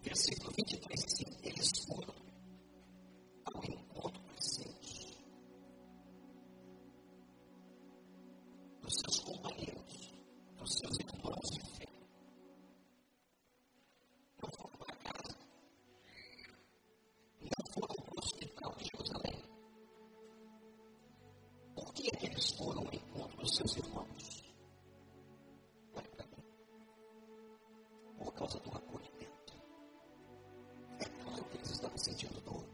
Versículo 23, sim, eles foram ao encontro dos seus, companheiros, dos seus irmãos de fé. Não foram para casa, não foram para o hospital de Jerusalém. Por que é que eles foram ao encontro dos seus irmãos? Olha para mim. Por causa do acolhimento. Que eles estavam sentindo dor.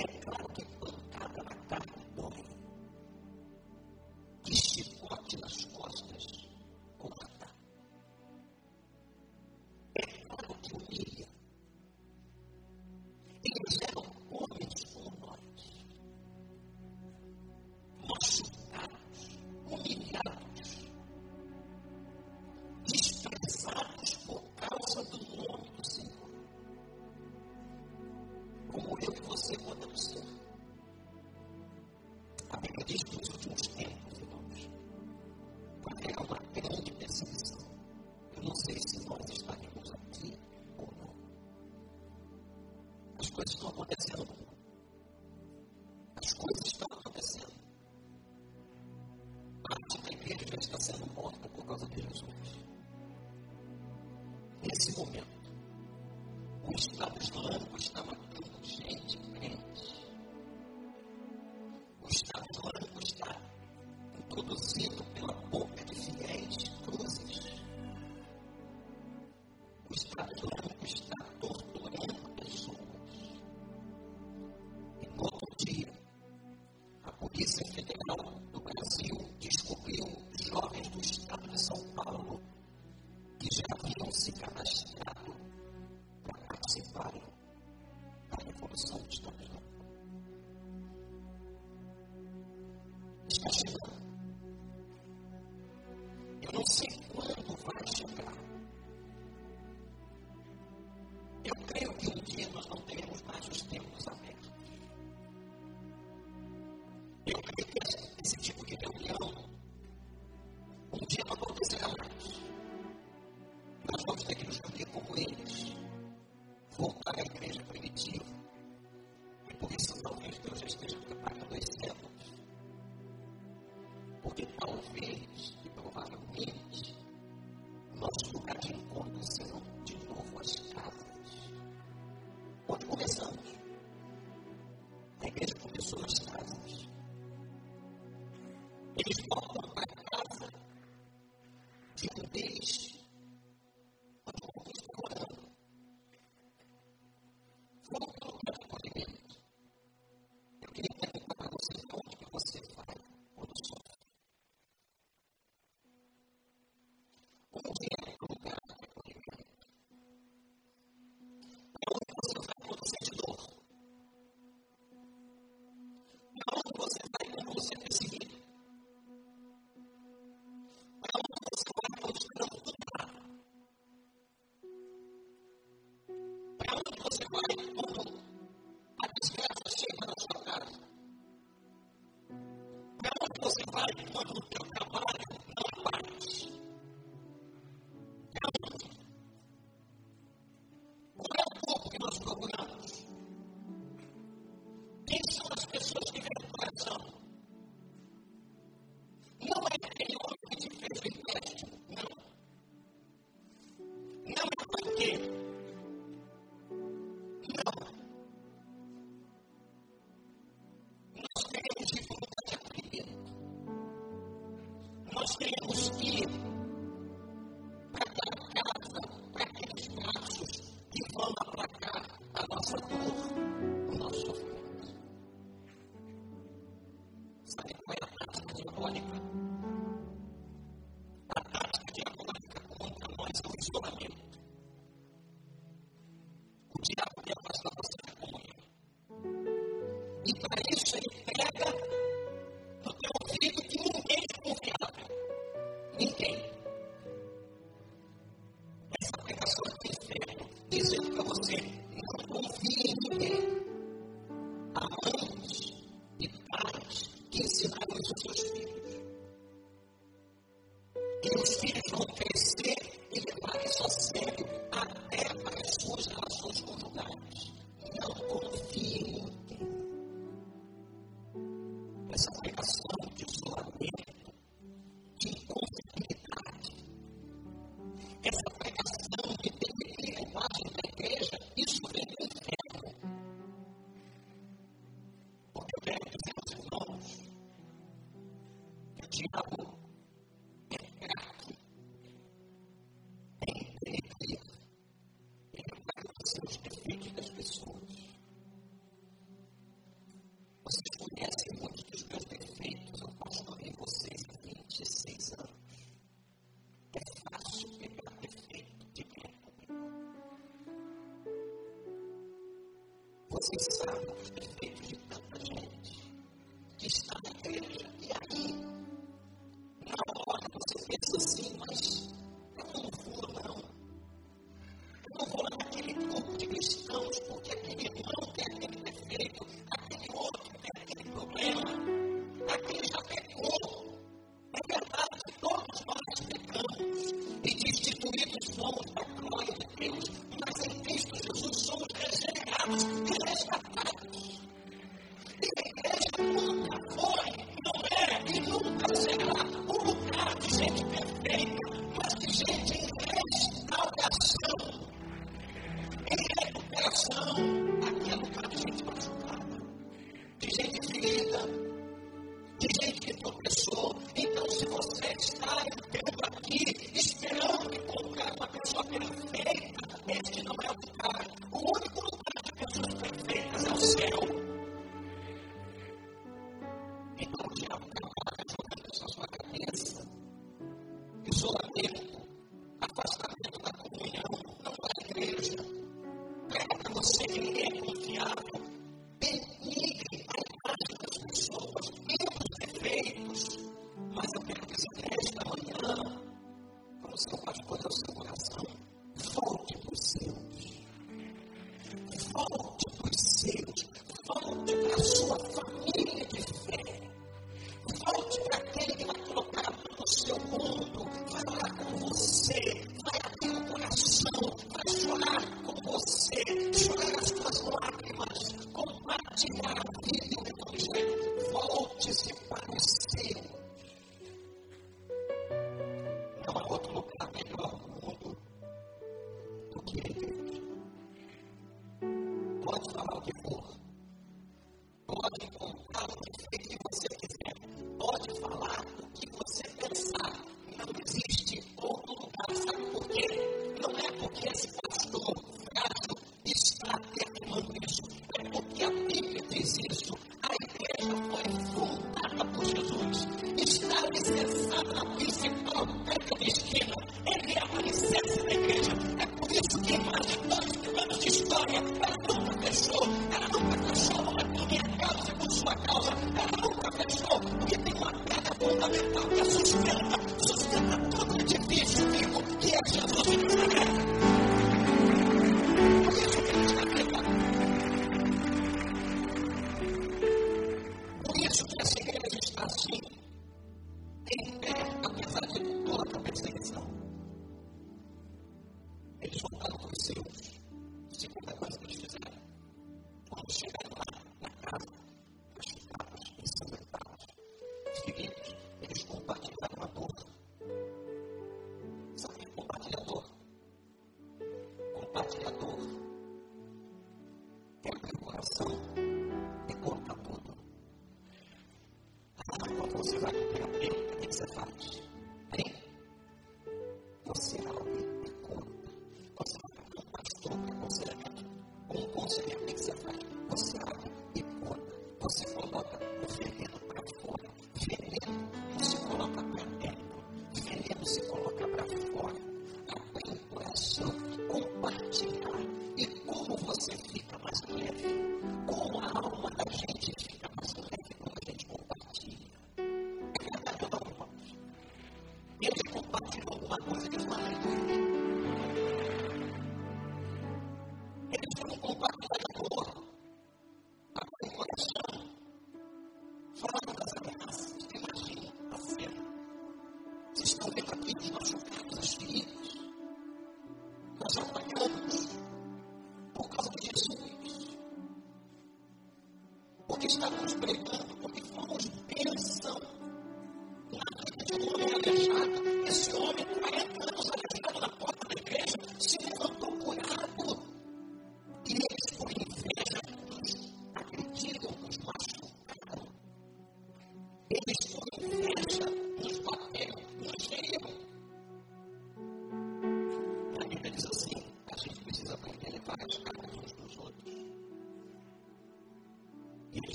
É claro que pancada na carne dói, que chicote nas costas corta. É claro que humilha. Eles eram homens como nós, machucados, humilhados, desprezados por causa do nome do Senhor. Como eu e você podemos ser. A Bíblia diz que nos últimos tempos, irmãos, vai haver uma grande perseguição. Eu não sei se nós estaremos aqui ou não. As coisas estão acontecendo. As coisas estão acontecendo. Parte da igreja já está sendo morta por causa de Jesus. Nesse momento, o Estado Islâmico está matando gente crente. O Estado Islâmico está introduzindo pela boca de fiéis cruzes. O Estado Islâmico está torturando pessoas. E no outro dia, a Polícia Federal do Brasil descobriu jovens do Estado de São Paulo que já haviam se cadastrado para participarem da revolução do Estado Islâmico. Está chegando. Eu não sei quando vai chegar. Eu creio que um dia nós não teremos mais os templos abertos. Eu creio que esse tipo de reunião um dia não acontecerá mais. Nós vamos ter que nos reunir como eles. Voltar à igreja primitiva. E por isso talvez Deus já esteja preparando as células. Porque talvez e provavelmente o nosso lugar de encontro serão de novo as casas. Onde começamos? A igreja começou nas casas. Eles voltam para a casa de um deles. Você vai perseguir. Vocês sabem os defeitos de tanta gente que está na igreja. E aí, na hora, você pensa assim, mas eu não vou, não. Eu não vou lá naquele grupo de cristãos, porque aquele irmão tem aquele defeito, aquele outro tem aquele problema, aquele já pecou. É verdade que todos nós pecamos e destituídos somos da glória de Deus, mas em Cristo Jesus somos regenerados. Por isso que essa igreja está assim.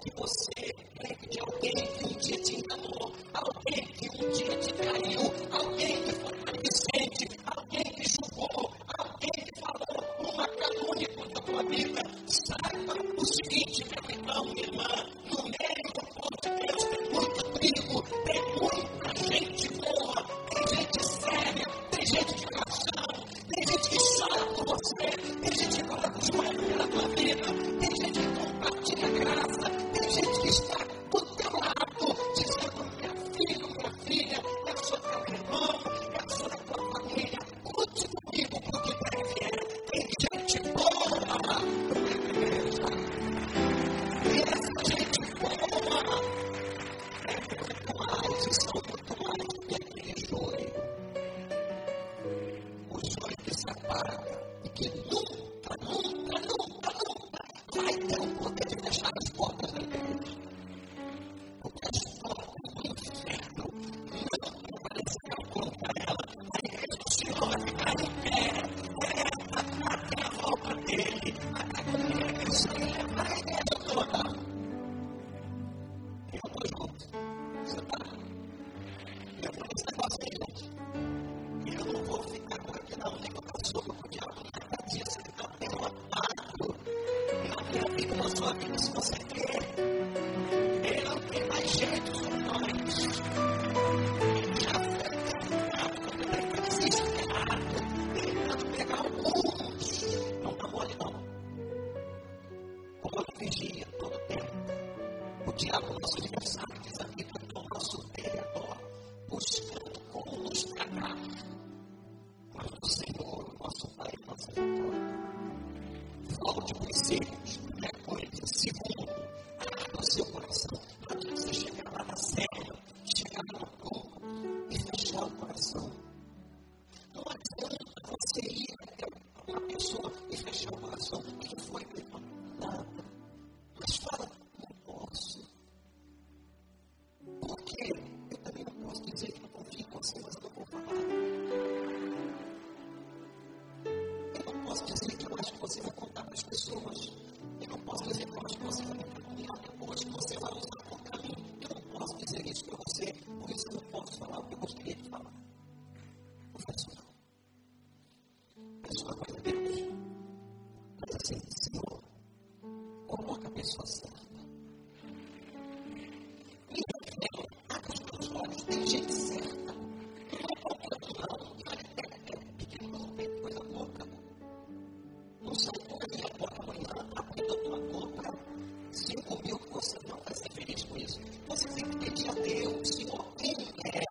que você teve de alguém que um dia te enganou, alguém que um dia te traiu, alguém que foi maledicente, alguém que julgou, alguém que falou uma calúnia contra a tua vida. Saiba o seguinte, meu irmão, minha irmã, no meio do povo de Deus tem muito trigo, tem muita gente boa, tem gente séria, tem gente de coração, tem gente que chora por você, tem gente que fala com os joelhos pela tua vida, tem gente que compartilha graça, tem gente que está do teu lado, dizendo: meu filho, minha filha, eu sou teu irmão, eu sou da tua família, conte comigo porque tem gente boa na tua igreja. E essa gente boa é muito mais, e são muito mais do que aquele joio. O joio que se apaga e que nunca vai ter o poder de fechar as portas da igreja. Porque as portas do inferno não prevalecerão contra ela. A igreja do Senhor vai ficar em pé, até a volta dele, até quando ele regressar, ele levar a igreja toda. Eu estou junto. Você está? Eu vou nesse negócio aí, gente. Eu não vou ficar com aqui, não, nem com a pessoa, porque o diabo não é cadista, ele não tem um ataque. Ele não tem amigo na sua vida se você quer. Ele não tem mais jeito com nós. Ele já foi tentado quando ele foi desesperado, tentando pegar alguns. Não dá mole, não. Como ele vigia todo o tempo, o diabo é nosso adversário, diz a Bíblia, do nosso vereador, buscando como nos tratar. Mas o Senhor, nosso Pai, nosso Senhor, fala de princípios, né? Coisa. Segundo, abra o seu coração. Não adianta você chegar lá na célula, chegar no grupo e fechar o coração. Não adianta você ir até uma pessoa e fechar o coração. Quem foi que não? Nada. Mas fala, não posso. Por quê? Eu também não posso dizer que não confio em você, mas eu não vou falar. Eu não posso dizer que eu acho que você vai contar para as pessoas. Eu não posso dizer que eu acho que você vai me caminhar depois, que você vai usar contra mim. Eu não posso dizer isso para você, por isso eu não posso falar o que eu gostaria de falar. Não faço não. Peço uma coisa a Deus. Mas assim, Senhor, coloca a pessoa certa. E eu quero, abra os meus olhos, tem gente certa. Não é qualquer um, não. Não sai por aí agora, amanhã, abrindo a tua boca, 5 mil, que você não vai ser feliz com isso. Você tem que pedir a Deus, Senhor, quem é,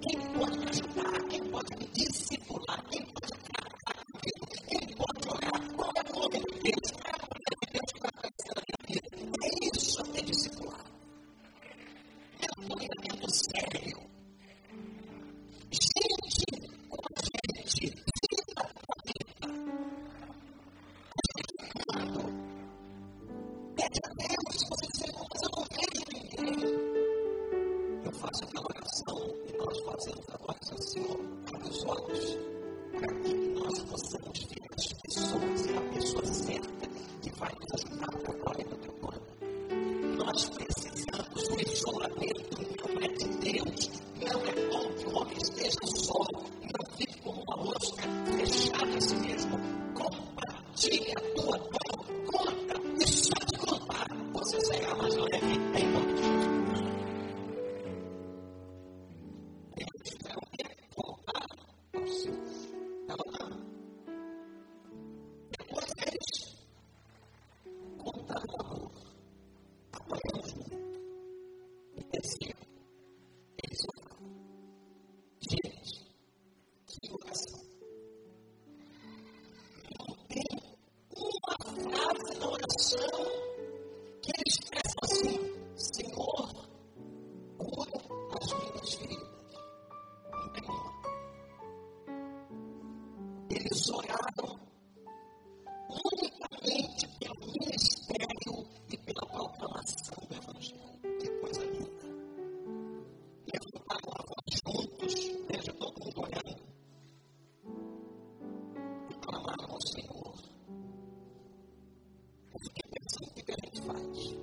quem pode me ajudar, quem pode me discipular, quem pode tratar comigo, quem pode orar, qual é o nome de Deus, qual é o nome de Deus que vai aparecer na minha vida. É isso até discipular. É um treinamento sério. Gente com gente. Senhor, eu fiquei pensando o que a gente faz.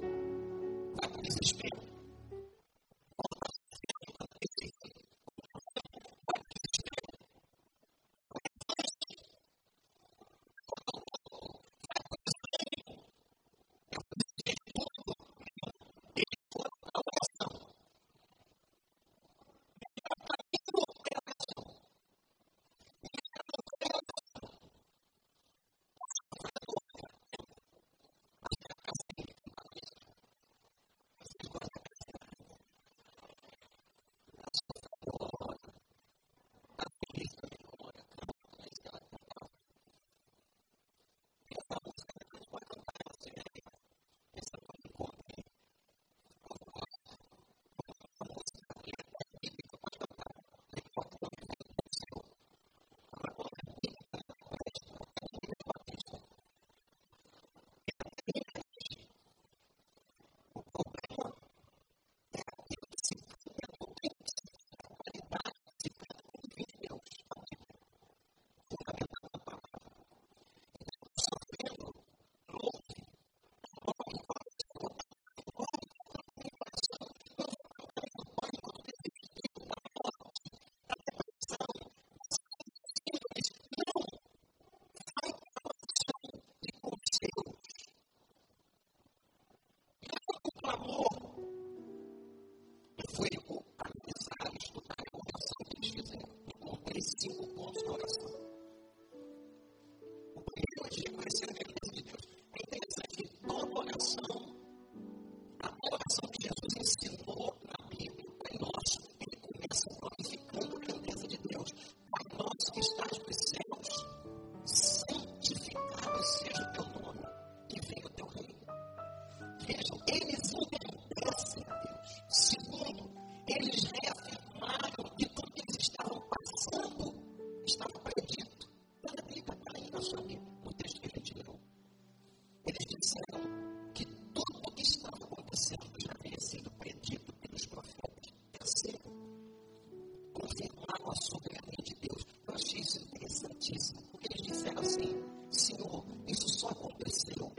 fala sobre a lei de Deus. Eu achei isso interessantíssimo, porque eles disseram assim: Senhor, isso só aconteceu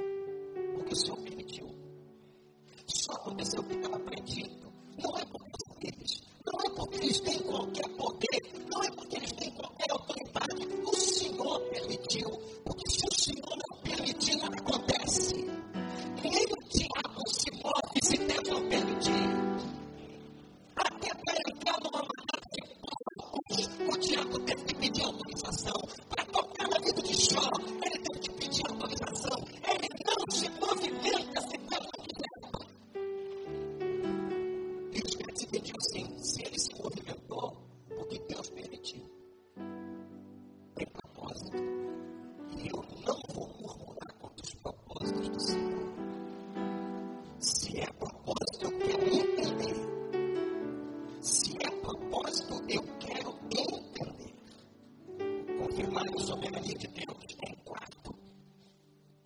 porque o Senhor permitiu. Só aconteceu porque estava predito. Não é por causa deles. Não é porque eles têm qualquer poder. Não é porque eles têm qualquer autoridade. O Senhor permitiu. Porque se o Senhor não permitir, nada acontece. Nem o diabo se move se Deus não permitir. Até para entrar numa manada de porcos, o diabo teve que pedir autorização. Para tocar na vida de Jó, ele teve que pedir autorização. Ele não se movimenta se Deus não quiser. E os crentes entendiam assim: se ele se movimentou, porque Deus permitiu. Tem propósito. E eu não vou murmurar contra os propósitos do Senhor. Se é propósito, eu quero entender. Se é propósito, eu quero entender. Confirmar a soberania de Deus. Em quarto,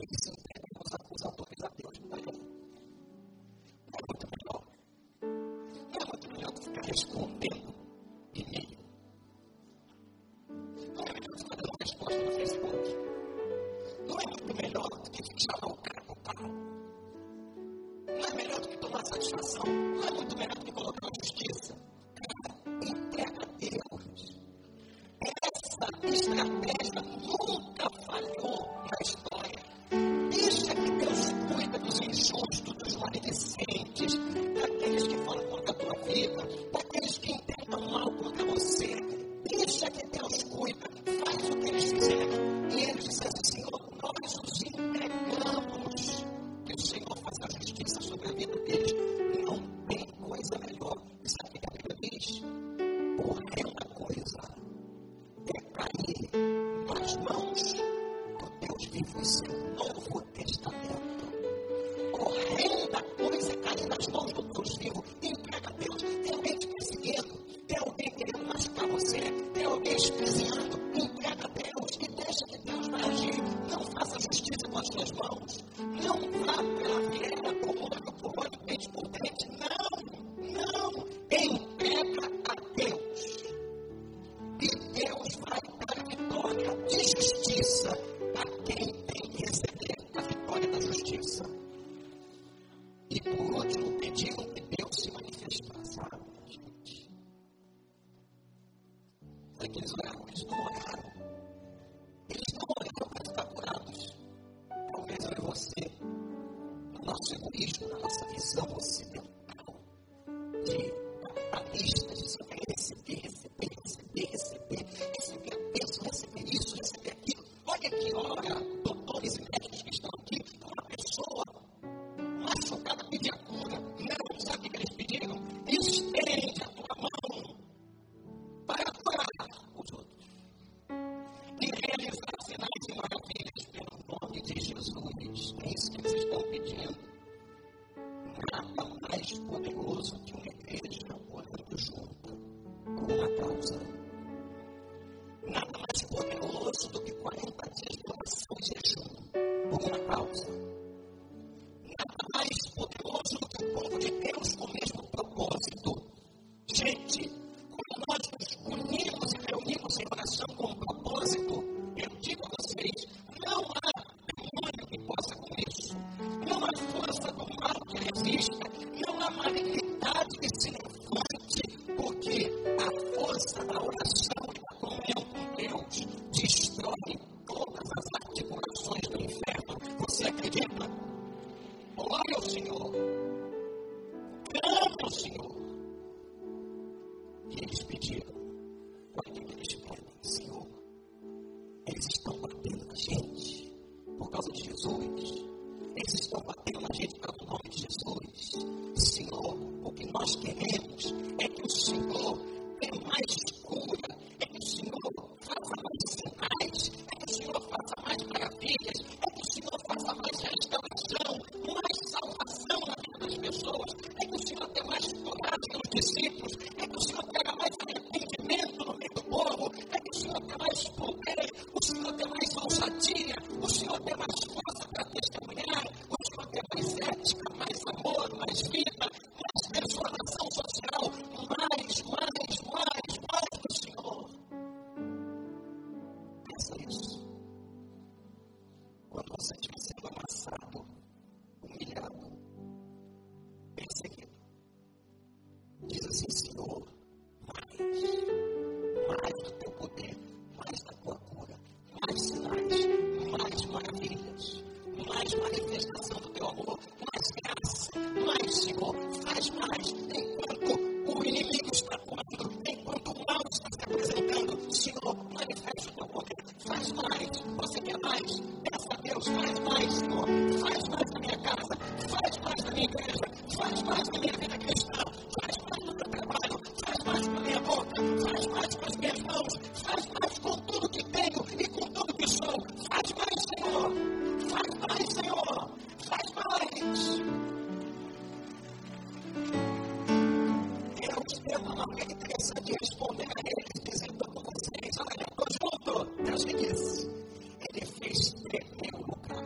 eles entregam os autores a Deus. Não é muito melhor. Não é muito melhor ficar respondendo e-mail. Não é melhor ficar dando resposta no Facebook. Não é muito melhor do que chamar o cara pro carro. Não é melhor do que tomar satisfação. Não é muito melhor do que colocar a justiça. Cara, entrega a Deus. Essa estratégia nunca falhou na história. Deixa que Deus cuida dos injustos, dos maledicentes, daqueles que foram contra a tua vida, daqueles que intentam mal contra você. Deixa que Deus cuida. Faz o que eles fizeram. E eles disseram assim: Senhor, nós os entregamos. Que o Senhor faz a justiça sobre a vida deles. Não tem coisa melhor. E sabe o que a Bíblia diz? Horrenda coisa é cair nas mãos do Deus vivo e seu Novo Testamento. Horrenda coisa é cair nas mãos do Deus vivo. Entrega a Deus. Tem alguém te perseguindo, tem alguém querendo machucar você, tem alguém desprezando. Entrega a Deus e deixa que Deus vai agir. Não faça justiça com as suas mãos. Não vá pela vieira, por olho, dente por dente. Não. Entrega a Deus. E Deus vai dar vitória de justiça a quem tem que receber a vitória da justiça. E por último, pediram que Deus se manifestasse. Sabe que eles oraram? Eles não oraram. Eles não oraram para ficar curados. Talvez eu e você, no nosso egoísmo, na nossa visão ocidental, de capitalistas, de saber receber a bênção, receber isso, receber aquilo. Olha que hora, doutores e médicos que estão aqui, uma pessoa machucada pedir a cura. Não sabe o que eles pediram? Estende a tua mão para curar os outros e realizar sinais e maravilhas pelo nome de Jesus. É isso que eles estão pedindo. Nada mais poderoso que uma igreja orando junta com uma causa. Nada mais poderoso do que 40 dias de oração e jejum por uma causa. Nada mais poderoso do que o povo de Deus com o mesmo propósito. Gente, nós nos unimos e reunimos em oração com um propósito. Eu digo a vocês, não há demônio que possa com isso. Não há força do mal que resista. Não há malignidade que se levante, porque a força da oração e da comunhão com Deus destrói todas as articulações do inferno. Você acredita? Glória ao Senhor. Clama ao Senhor. E eles pediram, olha o que eles pedem, Senhor, eles estão batendo na gente por causa de Jesus, eles estão batendo na gente por causa do nome de Jesus. Senhor, o que nós queremos é que o Senhor dê mais cura, é que o Senhor faça mais sinais, é que o Senhor faça mais maravilhas, é que o Senhor faça mais restauração, mais salvação na vida das pessoas, é que o Senhor dê mais coragem aos discípulos, é que o Senhor tenha mais arrependimento no meio do povo, é que o Senhor tenha mais poder, o Senhor tenha mais ousadia, o Senhor tenha mais força para testemunhar, o Senhor tenha mais ética, mais amor, mais vida, mais transformação social, mais do Senhor. faça isso. Quando você estiver sendo amassado, humilhado, perseguido, diz assim: Senhor, mais do teu poder, mais da tua cura, mais sinais, mais maravilhas, mais manifestação do teu amor, mais graça, mais, Senhor, faz mais. Enquanto o inimigo está correndo, enquanto o mal está se apresentando, Senhor, manifesta o teu poder, faz mais. Você quer mais? Peça a Deus, faz mais, Senhor, faz mais na minha casa, faz mais na minha igreja, faz mais na minha vida cristã, faz mais no meu trabalho, faz mais na minha boca, faz mais com as minhas mãos, faz mais com tudo que tenho e com tudo que sou, faz mais, Senhor, faz mais, Senhor, faz mais. Deus tem uma maneira interessante de responder a eles, dizendo para vocês: olha, estou junto. Deus me disse. Ele fez tremer o lugar.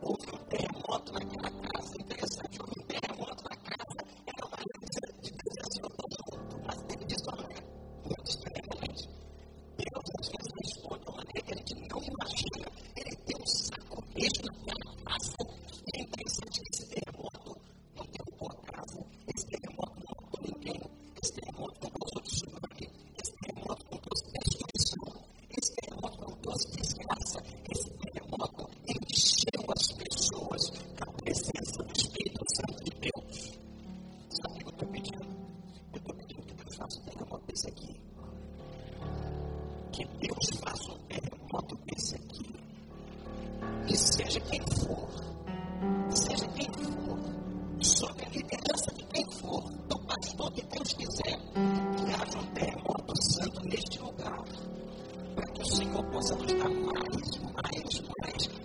Houve um terremoto naquela casa. Interessante, houve um terremoto na casa. Era uma maneira de dizer assim: eu estou junto. Mas ele disse: olha, muito estranhamente, Deus às vezes responde de uma maneira que a gente não imagina. Ele tem um saculejo naquela casa. E é interessante que esse terremoto não derrubou a casa. Esse terremoto não matou ninguém. Esse terremoto não causou tsunami. Esse terremoto não trouxe destruição. Esse terremoto não trouxe desgraça. Esse terremoto encheu as pessoas com a presença do Espírito Santo de Deus. Sabe o que eu estou pedindo? Eu estou pedindo que Deus faça um terremoto desse aqui. Que Deus faça um terremoto desse aqui. E seja quem for, seja quem for, sob a liderança de quem for, do pastor que Deus quiser, que haja um terremoto santo neste lugar, para que o Senhor possa nos dar mais,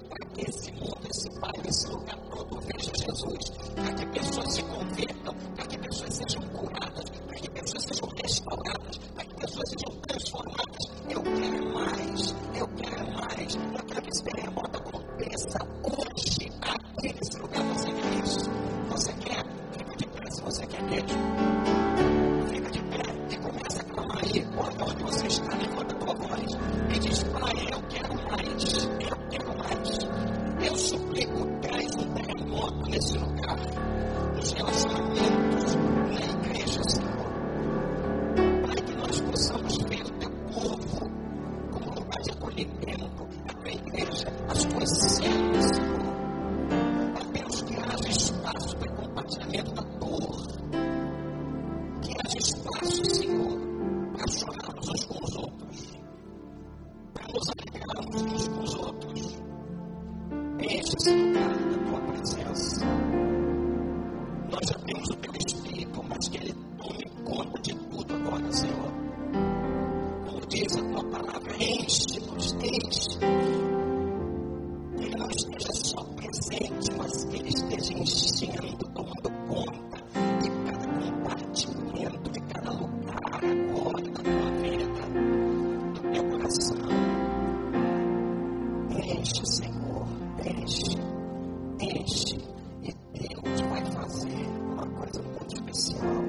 para que esse mundo, esse bairro, esse lugar todo veja Jesus, para que pessoas se convertam, para que pessoas sejam curadas, para que pessoas sejam restauradas, para que pessoas sejam transformadas. Eu quero mais, eu quero mais, eu quero que esse terremoto aconteça hoje, aqui nesse lugar. Você quer isso? Você quer? Fica de pé se você quer mesmo. Fica de pé e começa a clamar aí. Olha onde você está, levanta a tua voz e diz: Pai, eu quero mais. Eu quero mais. Eu suplico, traz um terremoto nesse lugar. Nos relacionamentos, na igreja, Senhor. Pai, que nós possamos ver o teu povo como lugar de acolhimento, a tua igreja, as tuas cenas, Senhor. Espaço para compartilhamento da dor, que haja espaço, Senhor, para chorarmos uns com os outros, para nos alegrarmos uns com os outros. Enche esse lugar da tua presença. Nós já temos o teu Espírito, mas que ele tome conta de tudo agora, Senhor. Como diz a tua palavra, enche-nos, enche-nos. Ele não esteja só presente, mas que ele esteja enchendo, tomando conta de cada compartimento, de cada lugar agora da tua vida, do teu coração. Enche, Senhor, enche, enche, e Deus vai fazer uma coisa muito especial.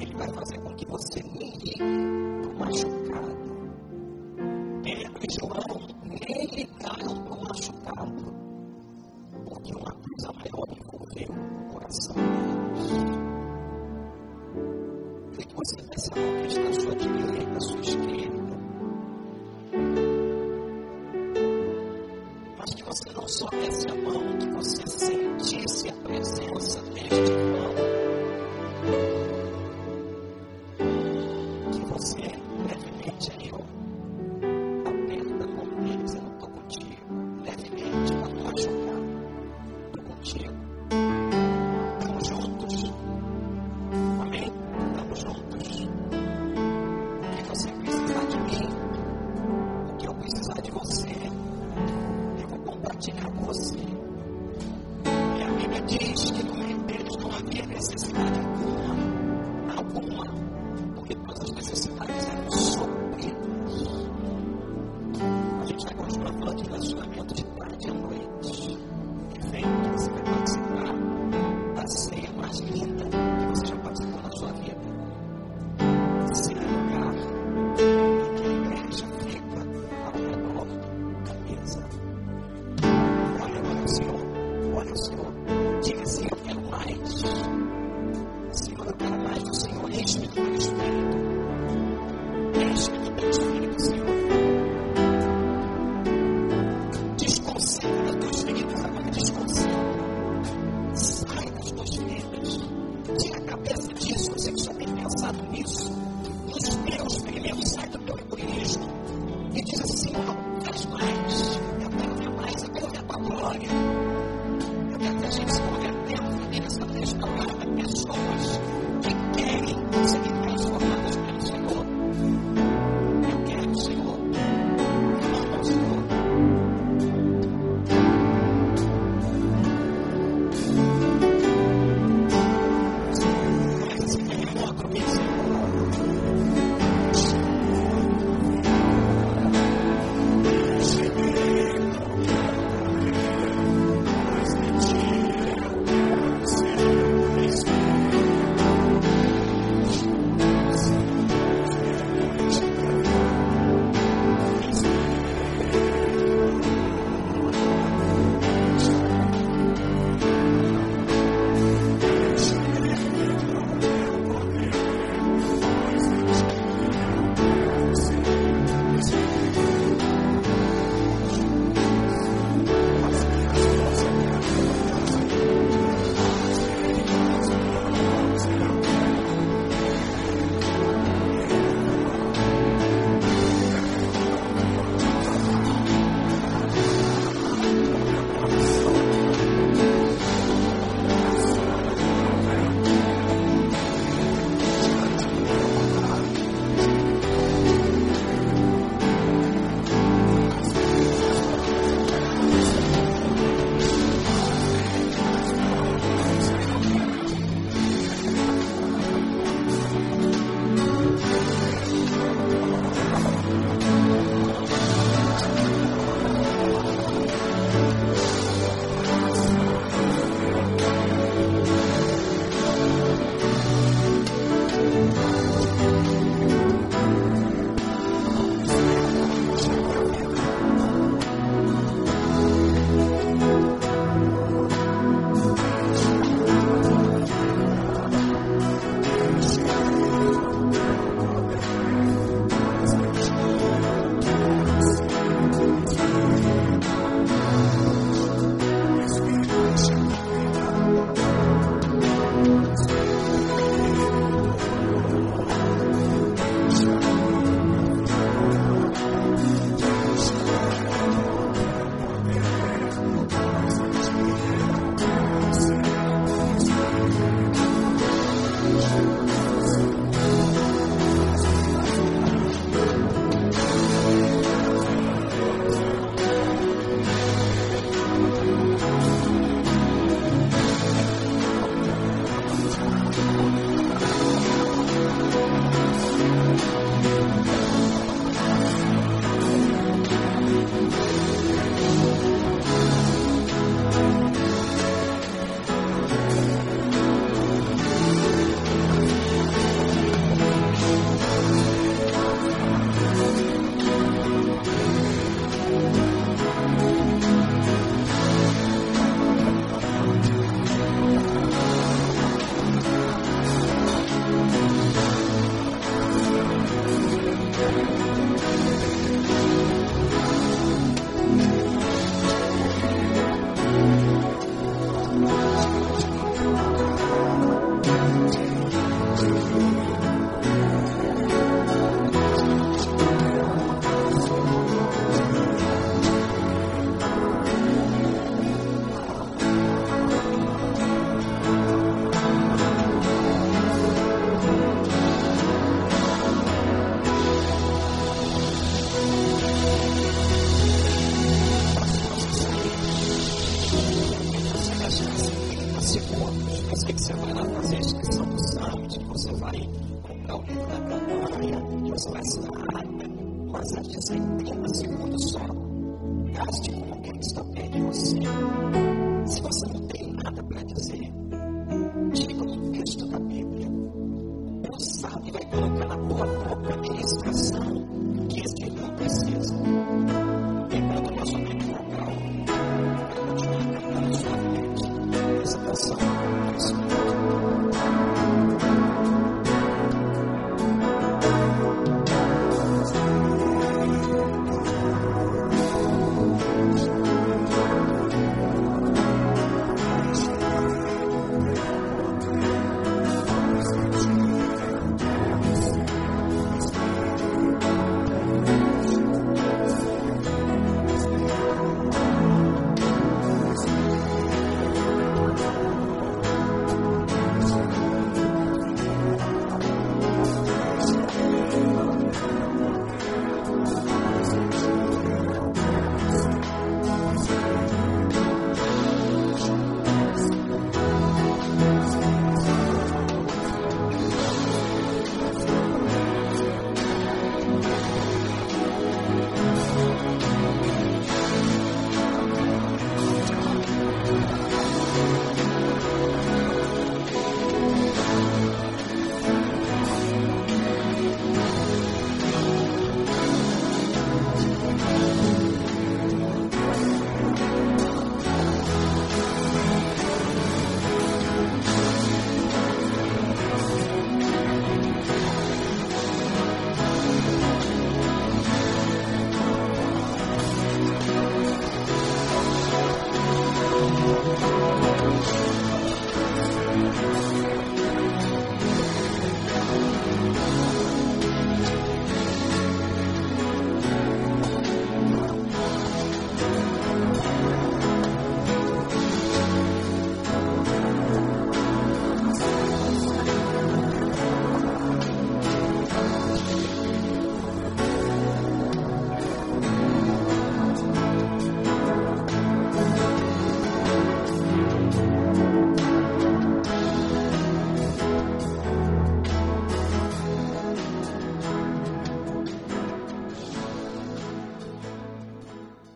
Ele vai fazer com que você nem ligue para o machucado. Pedro e João nem ligaram para o machucado, porque uma coisa maior envolveu o coração deles. E que você peça a mão que está à sua direita, à sua esquerda, mas que você não só desse a mão, que você sentisse a presença deste irmão, que você brevemente aí, ó, fica Sabe, vai colocar na tua própria administração.